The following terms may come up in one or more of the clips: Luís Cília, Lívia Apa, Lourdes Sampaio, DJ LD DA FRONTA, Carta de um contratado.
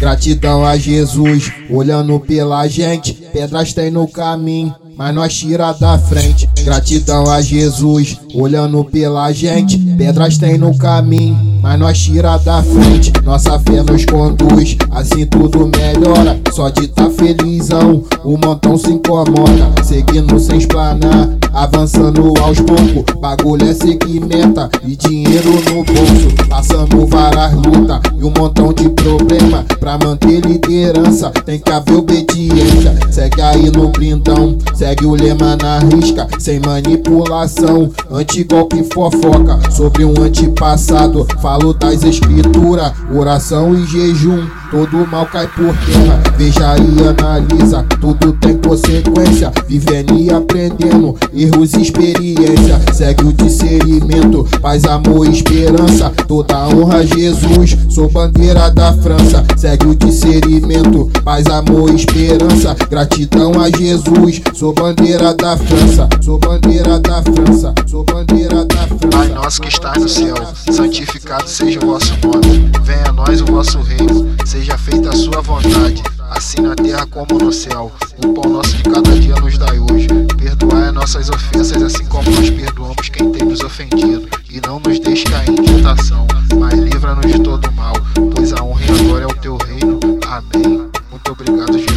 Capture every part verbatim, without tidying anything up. Gratidão a Jesus, olhando pela gente, pedras tem no caminho, mas nós tira da frente. Gratidão a Jesus, olhando pela gente, pedras tem no caminho, mas nós tira da frente. Nossa fé nos conduz, assim tudo melhora. Só de tá felizão, o montão se incomoda. Seguindo sem espanar, avançando aos poucos. Bagulho é seguir meta e dinheiro no bolso. Passamos várias lutas e um montão de problema. Pra manter liderança, tem que haver obediência. Segue aí no blindão, segue o lema na risca. Sem manipulação, anti-golpe fofoca. Sobre um antepassado, falo das escrituras. Oração e jejum, todo mal cai por terra. Veja e analisa, tudo tem consequência. Vivendo e aprendendo, erros e experiência. Segue o discernimento, paz, amor e esperança. Toda honra a Jesus, sou bandeira da França. Segue o discernimento, paz, amor e esperança. Gratidão a Jesus, sou bandeira da França. Sou bandeira da França, sou bandeira da França. Pai nosso que estás no céu, santificado seja o vosso nome. Venha a nós o vosso reino, seja feita a sua vontade, assim na terra como no céu. O pão nosso de cada dia nos dai hoje. Perdoai as nossas ofensas, assim como nós perdoamos quem tem nos ofendido. E não nos deixe cair em tentação, mas livra-nos de todo mal, pois a honra e a glória é o teu reino. Amém. Muito obrigado, Jesus.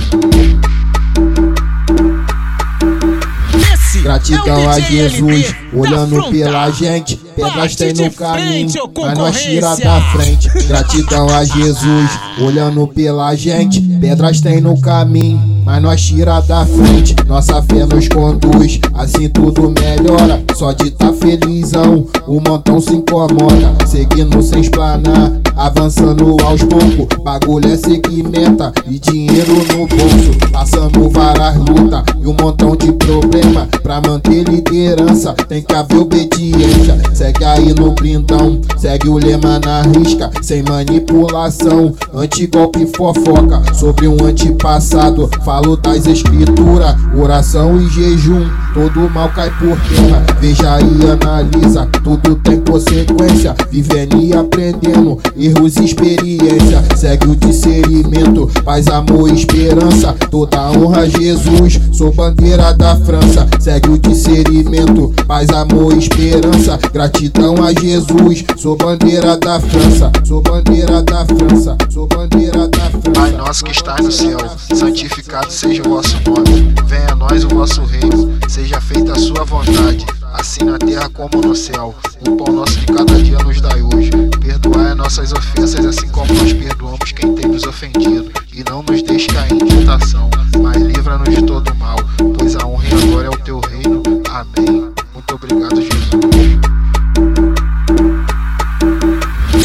Gratidão a Jesus, olhando pela gente, pedras tem no caminho, mas nós tira da frente. Gratidão a Jesus, olhando pela gente, pedras tem no caminho, mas nós tira da frente. Nossa fé nos conduz, assim tudo melhora. Só de tá felizão, o montão se incomoda. Seguindo sem espanar, avançando aos poucos. Bagulho é seguir meta e dinheiro no bolso. Passamos várias lutas e um montão de problema. Pra manter liderança, tem que haver obediência. Segue aí no blindão, segue o lema na risca. Sem manipulação, anti-golpe fofoca. Sobre um antepassado, falo das escrituras, oração e jejum, todo mal cai por terra. Veja e analisa, tudo tem consequência. Vivendo e aprendendo, erros e experiência. Segue o discernimento, paz, amor e esperança. Toda honra a Jesus, sou bandeira da França. Segue o discernimento, paz, amor e esperança. Gratidão a Jesus, sou bandeira da França. Sou bandeira da França, sou bandeira da França. Pai nosso que estás no céu, santificado seja o vosso nome. Venha a nós o vosso reino, seja feita a sua vontade, assim na terra como no céu. O pão nosso de cada dia nos dai hoje. Perdoai as nossas ofensas, assim como nós perdoamos quem tem nos ofendido. E não nos deixe cair em tentação, mas livra-nos de todo mal, pois a honra e a glória é o teu reino. Amém. Muito obrigado, Jesus.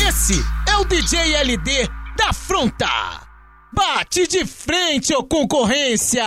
Esse é o D J L D da Fronta. Bate de frente, ô concorrência!